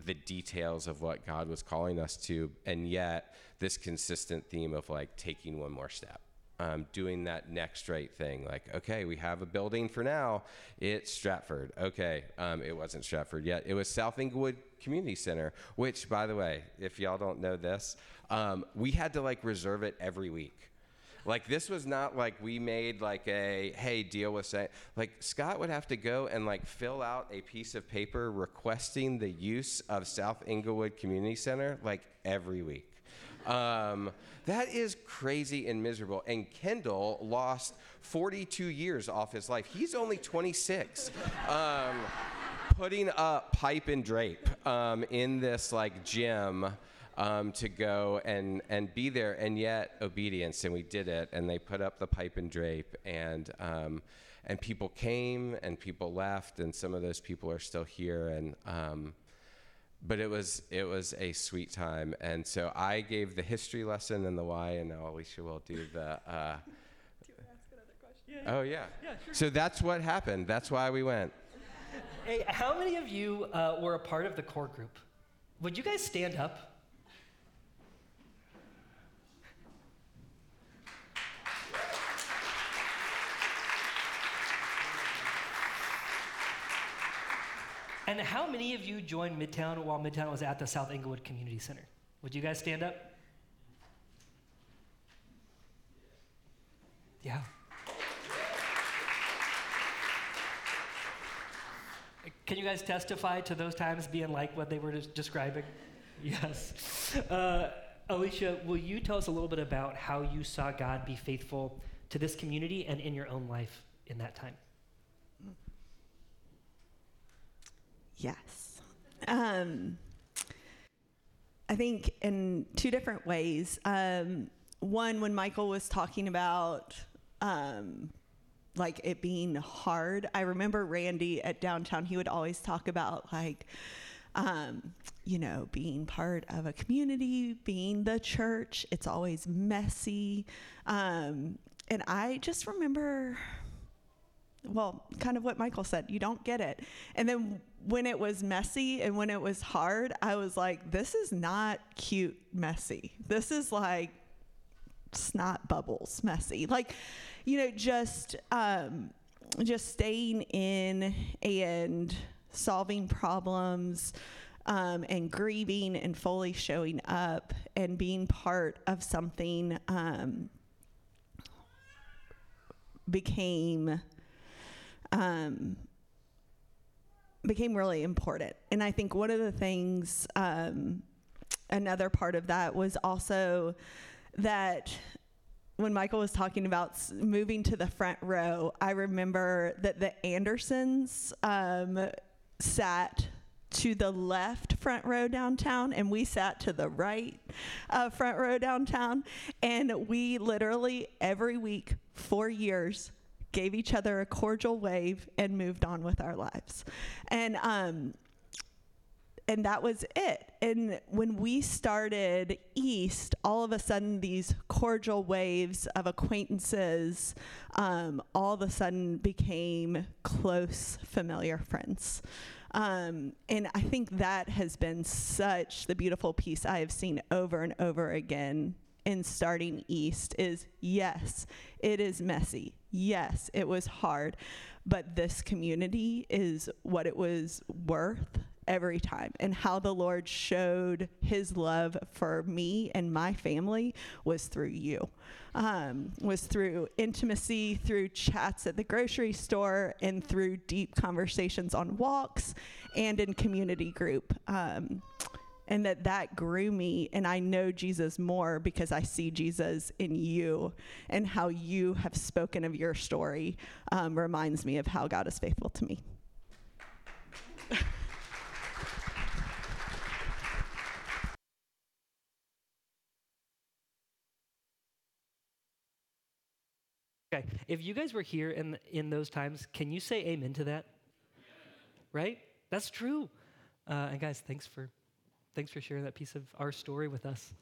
the details of what God was calling us to. And yet this consistent theme of like taking one more step, um, doing that next right thing. Like, okay, we have a building for now. It's Stratford. Okay. Um, it wasn't Stratford yet. It was South Inglewood Community Center, which, by the way, if y'all don't know this, um, we had to like reserve it every week. Like, this was not like we made like a, hey, deal with saying, like, Scott would have to go and like fill out a piece of paper requesting the use of South Inglewood Community Center like every week. Um, that is crazy and miserable. And Kendall lost forty-two years off his life. He's only twenty-six. Um, putting up pipe and drape um, in this like gym um, to go and, and be there, and yet obedience, and we did it, and they put up the pipe and drape, and um, and people came and people left, and some of those people are still here, and um, but it was it was a sweet time. And so I gave the history lesson and the why, and now Alicia will do the uh, do you want to ask another question? Yeah, oh yeah, yeah sure. So that's what happened, that's why we went. Hey, how many of you uh, were a part of the core group? Would you guys stand up? And how many of you joined Midtown while Midtown was at the South Inglewood Community Center? Would you guys stand up? Yeah. Can you guys testify to those times being like what they were just describing? Yes. Uh, Alicia, will you tell us a little bit about how you saw God be faithful to this community and in your own life in that time? Yes. Um, I think in two different ways. Um, one, when Michael was talking about um, like it being hard. I remember Randy at Downtown, he would always talk about like, um, you know, being part of a community, being the church, it's always messy. Um, and I just remember, well, kind of what Michael said, you don't get it. And then when it was messy and when it was hard, I was like, this is not cute messy. This is like snot bubbles messy. Like, you know, just um, just staying in and solving problems um, and grieving and fully showing up and being part of something um, became um, became really important. And I think one of the things, um, another part of that was also that when Michael was talking about moving to the front row, I remember that the Andersons um, sat to the left front row downtown, and we sat to the right uh, front row downtown. And we literally every week, for years, gave each other a cordial wave and moved on with our lives. And um, and that was it. And when we started East, all of a sudden these cordial waves of acquaintances um, all of a sudden became close, familiar friends. Um, and I think that has been such the beautiful piece I have seen over and over again in starting East is, yes, it is messy. Yes, it was hard. But this community is what it was worth every time, and how the Lord showed his love for me and my family was through you, um, was through intimacy, through chats at the grocery store, and through deep conversations on walks and in community group. Um, and that that grew me, and I know Jesus more because I see Jesus in you, and how you have spoken of your story um, reminds me of how God is faithful to me. Okay, if you guys were here in in those times, can you say amen to that? Right? That's true. Uh, and guys, thanks for thanks for sharing that piece of our story with us.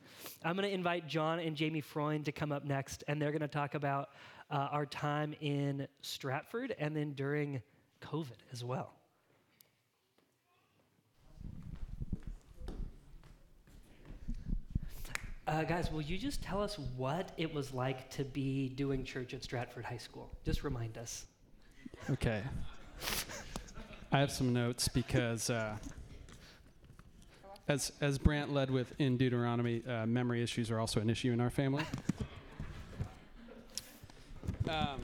I'm going to invite John and Jamie Freund to come up next, and they're going to talk about uh, our time in Stratford and then during COVID as well. Uh, guys, will you just tell us what it was like to be doing church at Stratford High School? Just remind us. Okay. I have some notes because uh, as as Brant led with in Deuteronomy, uh, memory issues are also an issue in our family. um,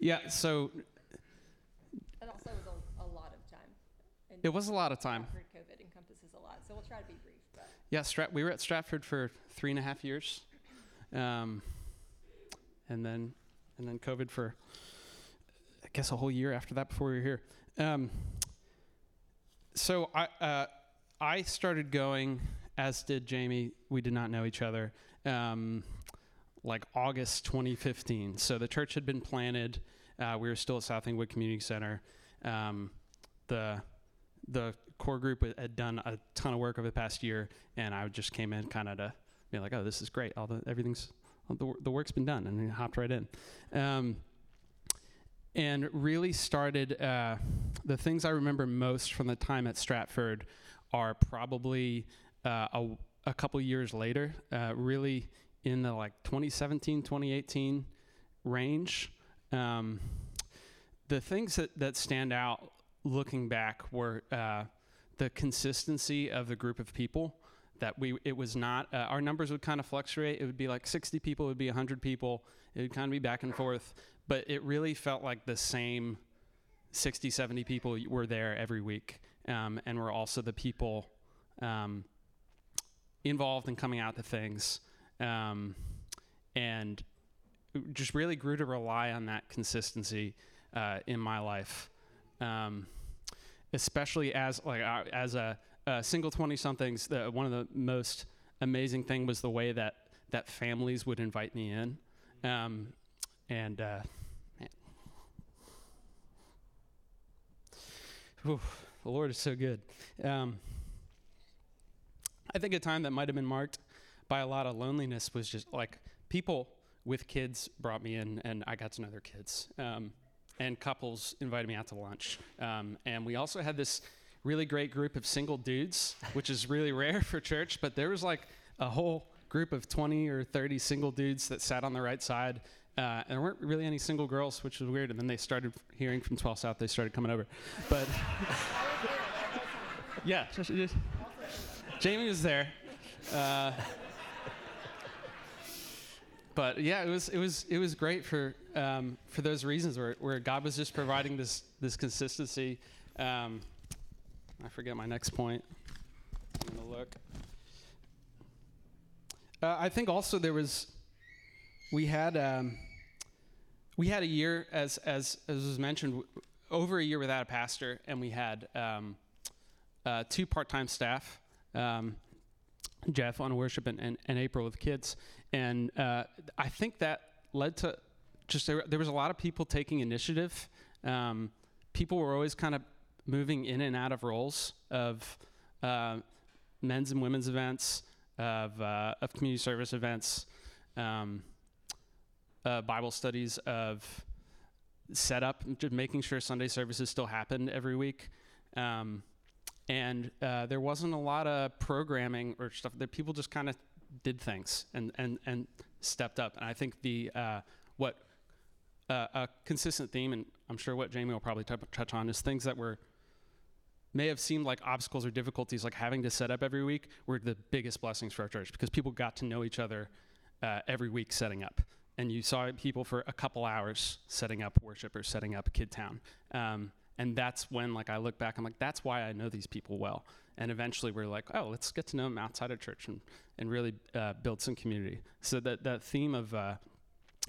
yeah, so... And also it was a, a lot of time. And it was a lot of time. COVID encompasses a lot, so we'll try to be brief. Yeah, Strat- we were at Stratford for three and a half years, um, and then and then COVID for, I guess, a whole year after that before we were here. Um, so I uh, I started going, as did Jamie. We did not know each other, um, like August twenty fifteen. So the church had been planted. Uh, we were still at South Inglewood Community Center. Um, the the core group had done a ton of work over the past year, and I just came in kind of to be like, oh, this is great. All the everything's all the, the work's been done, and I hopped right in. Um, and really started, uh, the things I remember most from the time at Stratford are probably uh, a, a couple years later, uh, really in the like twenty seventeen, twenty eighteen range. Um, the things that, that stand out looking back were uh, the consistency of the group of people that we, it was not, uh, our numbers would kind of fluctuate. It would be like sixty people, it would be one hundred people. It would kind of be back and forth, but it really felt like the same sixty, seventy people were there every week, um, and were also the people um, involved in coming out to things, um, and just really grew to rely on that consistency uh, in my life. Um, especially as like uh, as a, a single twenty-somethings, the, one of the most amazing thing was the way that, that families would invite me in, um, and uh, man. Whew, the Lord is so good. Um, I think a time that might have been marked by a lot of loneliness was just like people with kids brought me in, and I got to know their kids. Um, and couples invited me out to lunch. Um, and we also had this really great group of single dudes, which is really rare for church, but there was like a whole group of twenty or thirty single dudes that sat on the right side, uh, and there weren't really any single girls, which was weird, and then they started hearing from twelve South, they started coming over. But, yeah, Jamie was there. Uh, But yeah, it was it was it was great for um, for those reasons where, where God was just providing this this consistency. Um, I forget my next point. I'm gonna look. Uh, I think also there was we had um, we had a year as as as was mentioned w- over a year without a pastor, and we had um, uh, two part-time staff. Um, Jeff on worship and, and, and April with kids. And uh, I think that led to just there, there was a lot of people taking initiative. Um, people were always kind of moving in and out of roles of uh, men's and women's events, of, uh, of community service events, um, uh, Bible studies, of setup, just making sure Sunday services still happened every week. Um, And uh, there wasn't a lot of programming or stuff. That people just kind of did things and, and, and stepped up. And I think the uh, what uh, a consistent theme, and I'm sure what Jamie will probably t- touch on, is things that were may have seemed like obstacles or difficulties, like having to set up every week, were the biggest blessings for our church because people got to know each other uh, every week setting up. And you saw people for a couple hours setting up worship or setting up Kid Town. Um, And that's when, like, I look back, I'm like, that's why I know these people well. And eventually we're like, oh, let's get to know them outside of church and, and really uh, build some community. So that, that theme of, uh,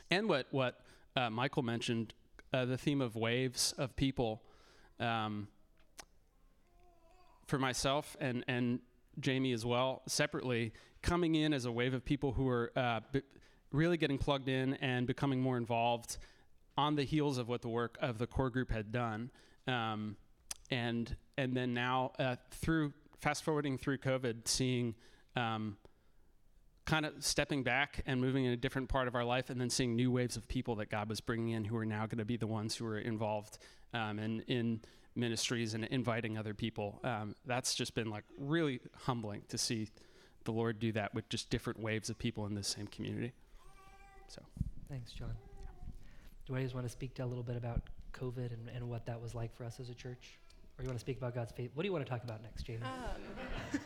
and what, what uh, Michael mentioned, uh, the theme of waves of people, um, for myself and, and Jamie as well, separately, coming in as a wave of people who are uh, b- really getting plugged in and becoming more involved on the heels of what the work of the core group had done. Um, and and then now uh, through fast forwarding through COVID, seeing um, kind of stepping back and moving in a different part of our life, and then seeing new waves of people that God was bringing in who are now going to be the ones who are involved um, and in ministries and inviting other people. Um, that's just been like really humbling to see the Lord do that with just different waves of people in this same community. So, thanks, John. Yeah. Do I just want to speak to a little bit about COVID and, and what that was like for us as a church? Or you want to speak about God's faith? What do you want to talk about next, Jamie? Um,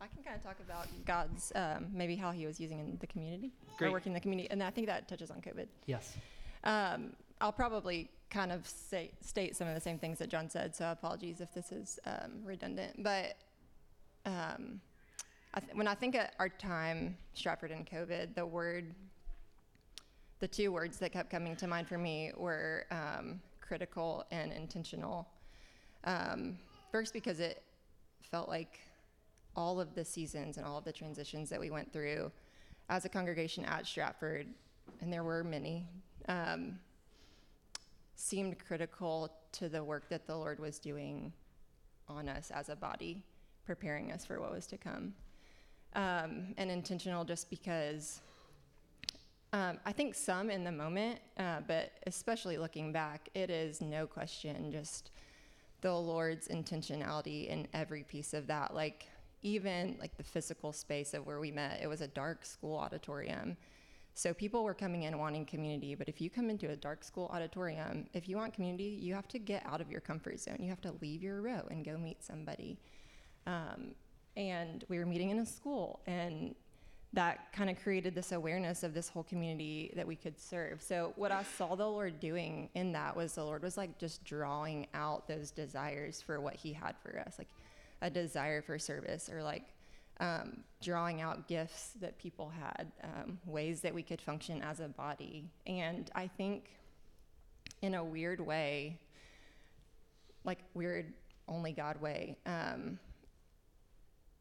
I can kind of talk about God's, um, maybe how he was using in the community, Great. or working in the community, and I think that touches on COVID. Yes. Um, I'll probably kind of say, state some of the same things that John said, so apologies if this is um, redundant, but um, I th- when I think of our time, Stratford and COVID, the word, the two words that kept coming to mind for me were um, critical and intentional. Um, first, because it felt like all of the seasons and all of the transitions that we went through as a congregation at Stratford, and there were many, um, seemed critical to the work that the Lord was doing on us as a body, preparing us for what was to come. Um, and intentional just because um, I think some in the moment, uh, but especially looking back, it is no question just the Lord's intentionality in every piece of that. Like even like the physical space of where we met, it was a dark school auditorium. So people were coming in wanting community, but if you come into a dark school auditorium, if you want community, you have to get out of your comfort zone. You have to leave your row and go meet somebody. Um, and we were meeting in a school, and that kind of created this awareness of this whole community that we could serve. So what I saw the Lord doing in that was the Lord was like just drawing out those desires for what he had for us, like a desire for service, or like um, drawing out gifts that people had, um, ways that we could function as a body. And I think in a weird way, like weird only God way, um,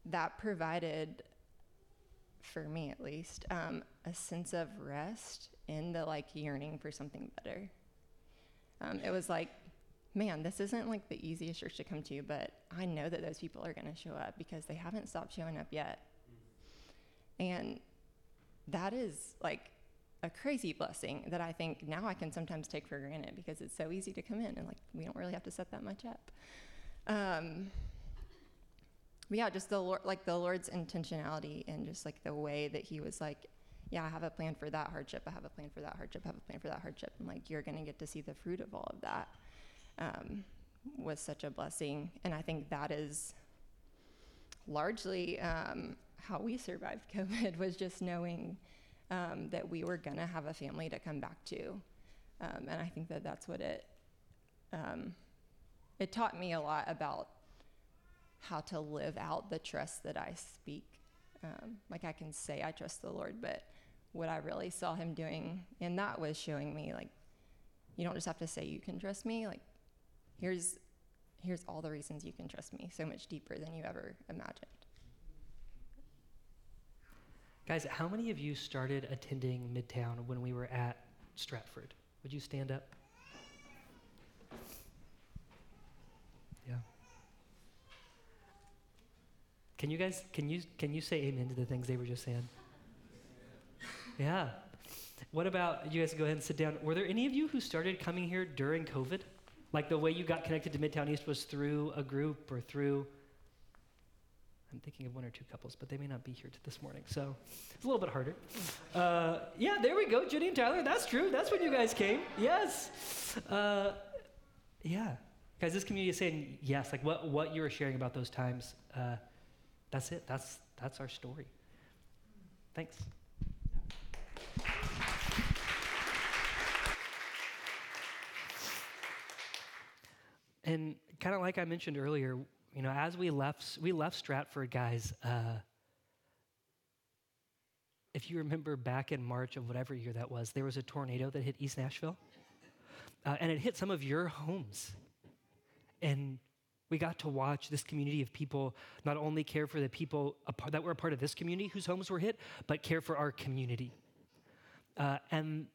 that provided, for me at least, um, a sense of rest in the like yearning for something better. Um, it was like, man, this isn't like the easiest church to come to, but I know that those people are going to show up because they haven't stopped showing up yet. And that is like a crazy blessing that I think now I can sometimes take for granted because it's so easy to come in and like, we don't really have to set that much up. Um, But yeah, just the Lord, like the Lord's intentionality and just like the way that he was like, yeah, I have a plan for that hardship. I have a plan for that hardship. I have a plan for that hardship. And like, you're going to get to see the fruit of all of that um, was such a blessing. And I think that is largely um, how we survived COVID, was just knowing um, that we were going to have a family to come back to. Um, and I think that that's what it, um, it taught me a lot about how to live out the trust that I speak. Um, like I can say I trust the Lord, but what I really saw him doing in that was showing me like, you don't just have to say you can trust me. Like here's, here's all the reasons you can trust me, so much deeper than you ever imagined. Guys, how many of you started attending Midtown when we were at Stratford? Would you stand up? Yeah. Can you guys, can you can you say amen to the things they were just saying? Yeah. What about, you guys go ahead and sit down. Were there any of you who started coming here during COVID? Like the way you got connected to Midtown East was through a group or through, I'm thinking of one or two couples, but they may not be here this morning, so it's a little bit harder. Uh, yeah, there we go, Judy and Tyler, that's true. That's when you guys came, yes. Uh, yeah, guys, this community is saying yes, like what, what you were sharing about those times, uh, That's it. That's that's our story. Thanks. And kind of like I mentioned earlier, you know, as we left, we left Stratford, guys. Uh, if you remember back in March of whatever year that was, there was a tornado that hit East Nashville, uh, and it hit some of your homes, and we got to watch this community of people not only care for the people that were a part of this community whose homes were hit, but care for our community. Uh, and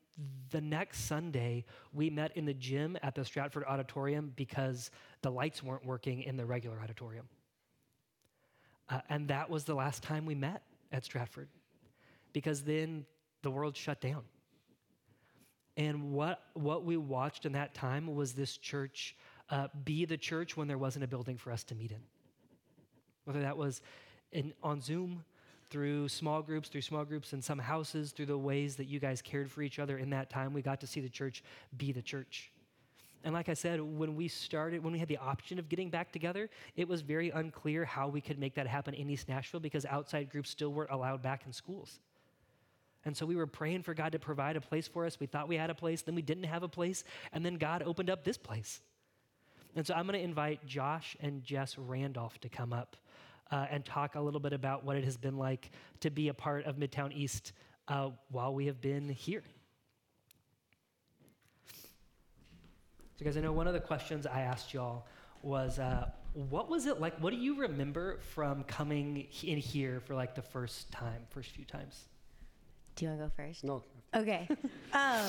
the next Sunday, we met in the gym at the Stratford auditorium because the lights weren't working in the regular auditorium. Uh, and that was the last time we met at Stratford, because then the world shut down. And what what we watched in that time was this church uh, be the church when there wasn't a building for us to meet in. Whether that was in, on Zoom, through small groups, through small groups in some houses, through the ways that you guys cared for each other in that time, we got to see the church be the church. And like I said, when we started, when we had the option of getting back together, it was very unclear how we could make that happen in East Nashville because outside groups still weren't allowed back in schools. And so we were praying for God to provide a place for us. We thought we had a place, then we didn't have a place, and then God opened up this place. And so I'm going to invite Josh and Jess Randolph to come up uh, and talk a little bit about what it has been like to be a part of Midtown East uh, while we have been here. So guys, I know one of the questions I asked y'all was, uh, what was it like, what do you remember from coming in here for like the first time, first few times? Do you want to go first? No. Okay. um,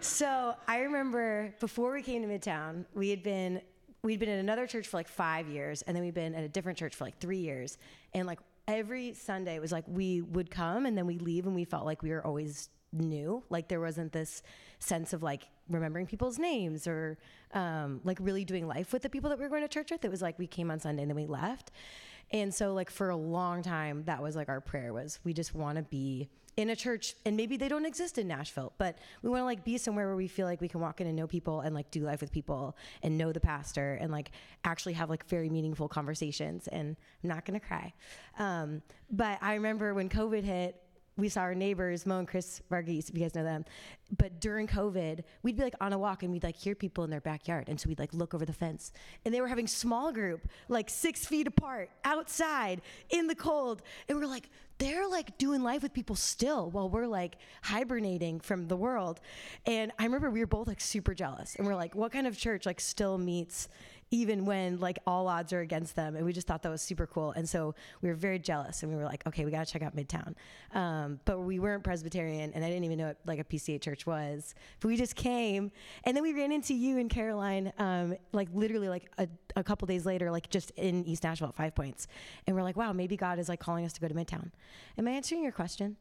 so I remember before we came to Midtown, we had been, we'd been in another church for like five years, and then we'd been at a different church for like three years. And like every Sunday was like, we would come and then we leave, and we felt like we were always new. Like there wasn't this sense of like remembering people's names or um, like really doing life with the people that we were going to church with. It was like we came on Sunday and then we left. And so like for a long time, that was like our prayer was we just want to be in a church, and maybe they don't exist in Nashville, but we want to like be somewhere where we feel like we can walk in and know people and like do life with people and know the pastor and like actually have like very meaningful conversations. And I'm not going to cry. Um, but I remember when COVID hit, we saw our neighbors, Mo and Chris Varghese, if you guys know them. But during COVID, we'd be like on a walk and we'd like hear people in their backyard. And so we'd like look over the fence and they were having small group, like six feet apart, outside, in the cold. And we're like, they're like doing life with people still while we're like hibernating from the world. And I remember we were both like super jealous. And we're like, what kind of church like still meets even when like all odds are against them? And we just thought that was super cool. And so we were very jealous and we were like, okay, we got to check out Midtown. Um, but we weren't Presbyterian and I didn't even know what like a P C A church was, but we just came. And then we ran into you and Caroline, um, like literally like a, a couple days later, like just in East Nashville at Five Points. And we're like, wow, maybe God is like calling us to go to Midtown. Am I answering your question?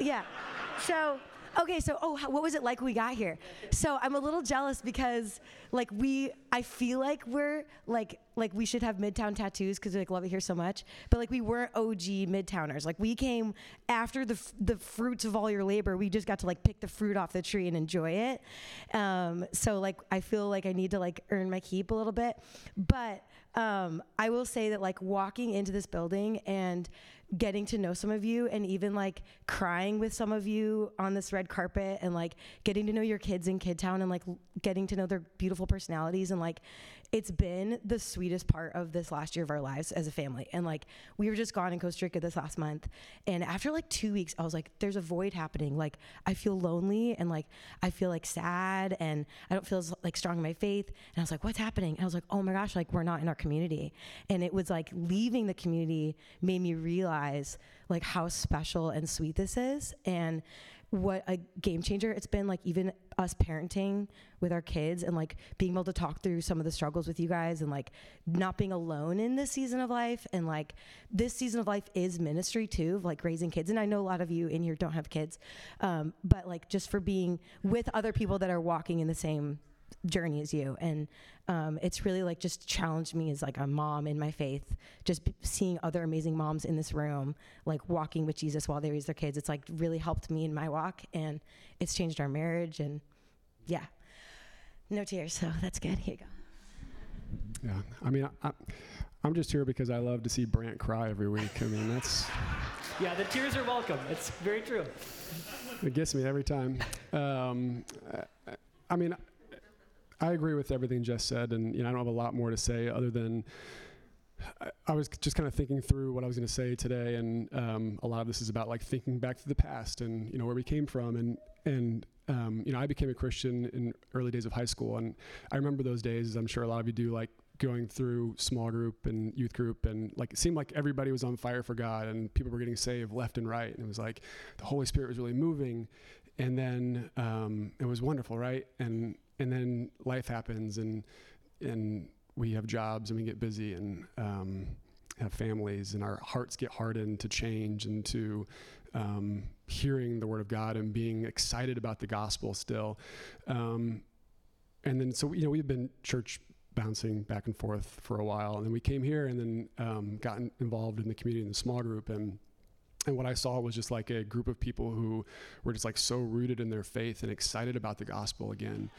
Yeah. So, okay, so, oh, how, what was it like we got here? So I'm a little jealous because, like, we, I feel like we're, like, like we should have Midtown tattoos because we, like, love it here so much. But, like, we weren't O G Midtowners. Like, we came after the f- the fruits of all your labor. We just got to, like, pick the fruit off the tree and enjoy it. Um, so, like, I feel like I need to, like, earn my keep a little bit. But um, I will say that, like, walking into this building and getting to know some of you and even like crying with some of you on this red carpet and like getting to know your kids in Kidtown and like l- getting to know their beautiful personalities. And like, it's been the sweetest part of this last year of our lives as a family. And like, we were just gone in Costa Rica this last month. And after like two weeks, I was like, there's a void happening. Like I feel lonely and like, I feel like sad and I don't feel as like strong in my faith. And I was like, what's happening? And I was like, oh my gosh, like we're not in our community. And it was like leaving the community made me realize like how special and sweet this is and what a game changer it's been, like even us parenting with our kids and like being able to talk through some of the struggles with you guys and like not being alone in this season of life. And like this season of life is ministry too, of like raising kids. And I know a lot of you in here don't have kids, um, but like just for being with other people that are walking in the same journey as you. And um, it's really like just challenged me as like a mom in my faith, just b- seeing other amazing moms in this room, like walking with Jesus while they raise their kids. It's like really helped me in my walk and it's changed our marriage. And yeah, no tears. So that's good. Here you go. Yeah. I mean, I, I, I'm just here because I love to see Brant cry every week. I mean, that's. Yeah, the tears are welcome. It's very true. It gets me every time. Um, I, I mean, I agree with everything Jess said, and you know I don't have a lot more to say other than I, I was just kind of thinking through what I was going to say today, and um, a lot of this is about like thinking back to the past and you know where we came from, and and um, you know I became a Christian in early days of high school, and I remember those days, as I'm sure a lot of you do, like going through small group and youth group, and like it seemed like everybody was on fire for God and people were getting saved left and right, and it was like the Holy Spirit was really moving. And then um, it was wonderful, right? And and then life happens, and and we have jobs and we get busy and um, have families, and our hearts get hardened to change and to um, hearing the Word of God and being excited about the gospel still. Um, and then so you know we've been church bouncing back and forth for a while, and then we came here, and then um, got involved in the community in the small group, and. And what I saw was just like a group of people who were just like so rooted in their faith and excited about the gospel again,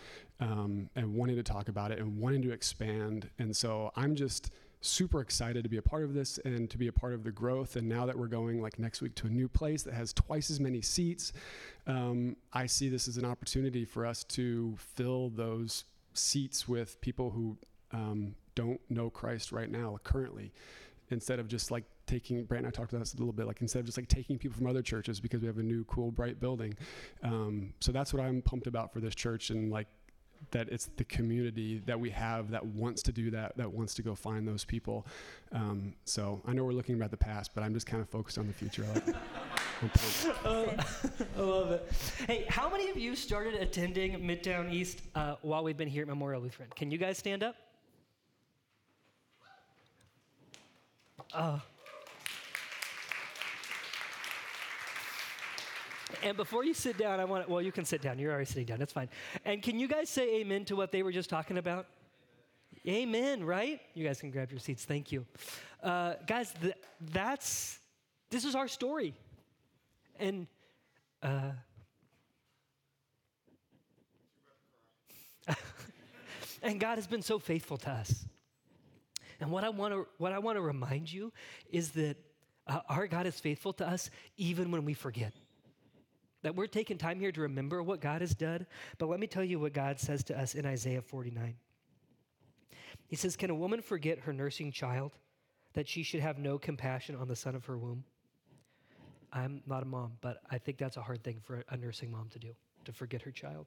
um, and wanting to talk about it and wanting to expand. And so I'm just super excited to be a part of this and to be a part of the growth. And now that we're going like next week to a new place that has twice as many seats, um, I see this as an opportunity for us to fill those seats with people who um, don't know Christ right now currently, instead of just like taking, Brant and I talked about this a little bit, like instead of just like taking people from other churches because we have a new, cool, bright building. Um, so that's what I'm pumped about for this church, and like that it's the community that we have that wants to do that, that wants to go find those people. Um, so I know we're looking about the past, but I'm just kind of focused on the future. I, like oh, I love it. Hey, how many of you started attending Midtown East uh, while we've been here at Memorial Lutheran? Can you guys stand up? Oh. And before you sit down, I want to, well, you can sit down. You're already sitting down. That's fine. And can you guys say amen to what they were just talking about? Amen, amen, right? You guys can grab your seats. Thank you. Uh, guys, th- that's, this is our story. And uh, and God has been so faithful to us. And what I want to what I want to remind you is that uh, our God is faithful to us even when we forget. That we're taking time here to remember what God has done. But let me tell you what God says to us in Isaiah forty-nine. He says, "Can a woman forget her nursing child, that she should have no compassion on the son of her womb?" I'm not a mom, but I think that's a hard thing for a nursing mom to do, to forget her child.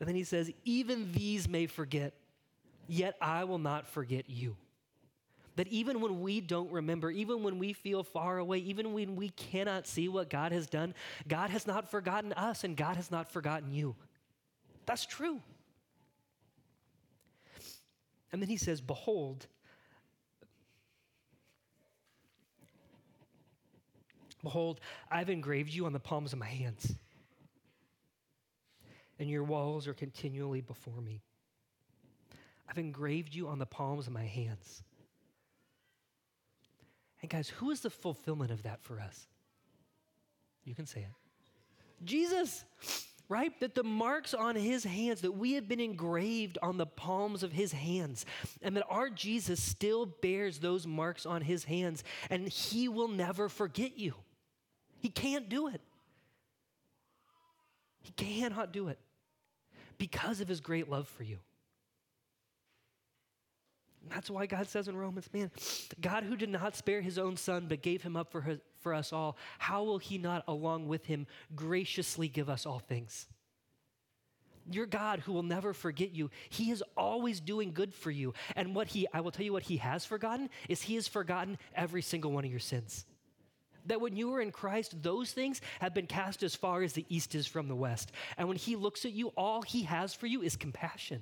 And then he says, "Even these may forget, yet I will not forget you." That even when we don't remember, even when we feel far away, even when we cannot see what God has done, God has not forgotten us, and God has not forgotten you. That's true. And then he says, behold, behold, I've engraved you on the palms of my hands, and your walls are continually before me. I've engraved you on the palms of my hands. And guys, who is the fulfillment of that for us? You can say it. Jesus, right? That the marks on his hands, that we have been engraved on the palms of his hands, and that our Jesus still bears those marks on his hands, and he will never forget you. He can't do it. He cannot do it because of his great love for you. That's why God says in Romans, man, God who did not spare his own son but gave him up for, his, for us all, how will he not along with him graciously give us all things? Your God who will never forget you, he is always doing good for you. And what he, I will tell you what he has forgotten, is he has forgotten every single one of your sins. That when you were in Christ, those things have been cast as far as the east is from the west. And when he looks at you, all he has for you is compassion.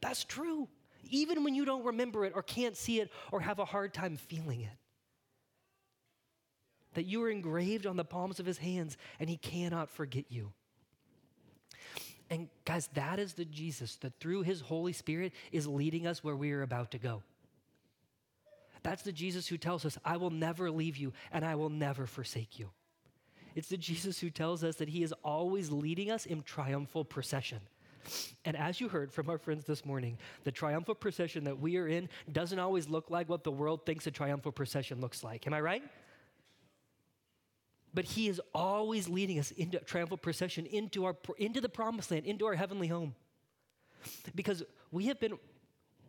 That's true. Even when you don't remember it or can't see it or have a hard time feeling it. That you are engraved on the palms of his hands, and he cannot forget you. And guys, that is the Jesus that through his Holy Spirit is leading us where we are about to go. That's the Jesus who tells us, I will never leave you and I will never forsake you. It's the Jesus who tells us that he is always leading us in triumphal procession. And as you heard from our friends this morning, the triumphal procession that we are in doesn't always look like what the world thinks a triumphal procession looks like. Am I right? But he is always leading us into a triumphal procession, into our into the promised land, into our heavenly home. Because we have been,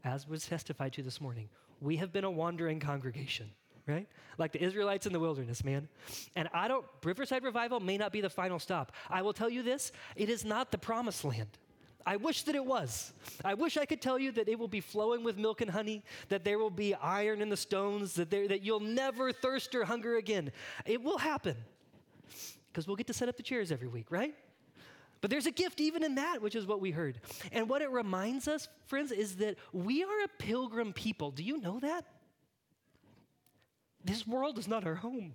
as was testified to this morning, we have been a wandering congregation, right? Like the Israelites in the wilderness, man. And I don't, Riverside Revival may not be the final stop. I will tell you this, it is not the promised land. I wish that it was. I wish I could tell you that it will be flowing with milk and honey, that there will be iron in the stones, that, there, that you'll never thirst or hunger again. It will happen because we'll get to set up the chairs every week, right? But there's a gift even in that, which is what we heard. And what it reminds us, friends, is that we are a pilgrim people. Do you know that? This world is not our home.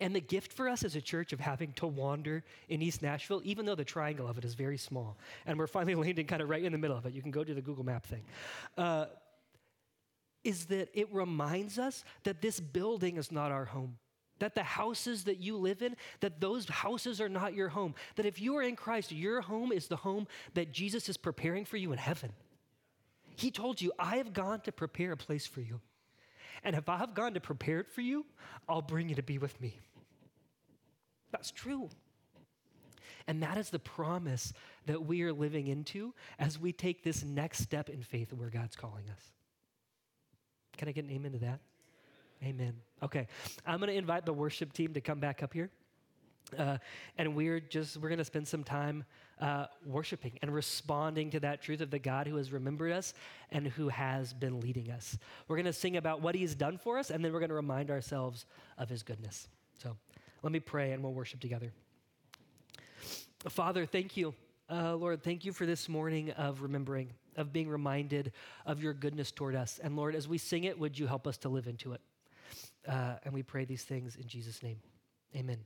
And the gift for us as a church of having to wander in East Nashville, even though the triangle of it is very small, and we're finally landing kind of right in the middle of it, you can go to the Google Map thing, uh, is that it reminds us that this building is not our home, that the houses that you live in, that those houses are not your home, that if you are in Christ, your home is the home that Jesus is preparing for you in heaven. He told you, I have gone to prepare a place for you. And if I have gone to prepare it for you, I'll bring you to be with me. That's true. And that is the promise that we are living into as we take this next step in faith where God's calling us. Can I get an amen to that? Amen. Okay. I'm going to invite the worship team to come back up here. Uh, and we're just, we're going to spend some time uh, worshiping and responding to that truth of the God who has remembered us and who has been leading us. We're going to sing about what he has done for us, and then we're going to remind ourselves of his goodness. So let me pray and we'll worship together. Father, thank you. Uh, Lord, thank you for this morning of remembering, of being reminded of your goodness toward us. And Lord, as we sing it, would you help us to live into it? Uh, and we pray these things in Jesus' name. Amen.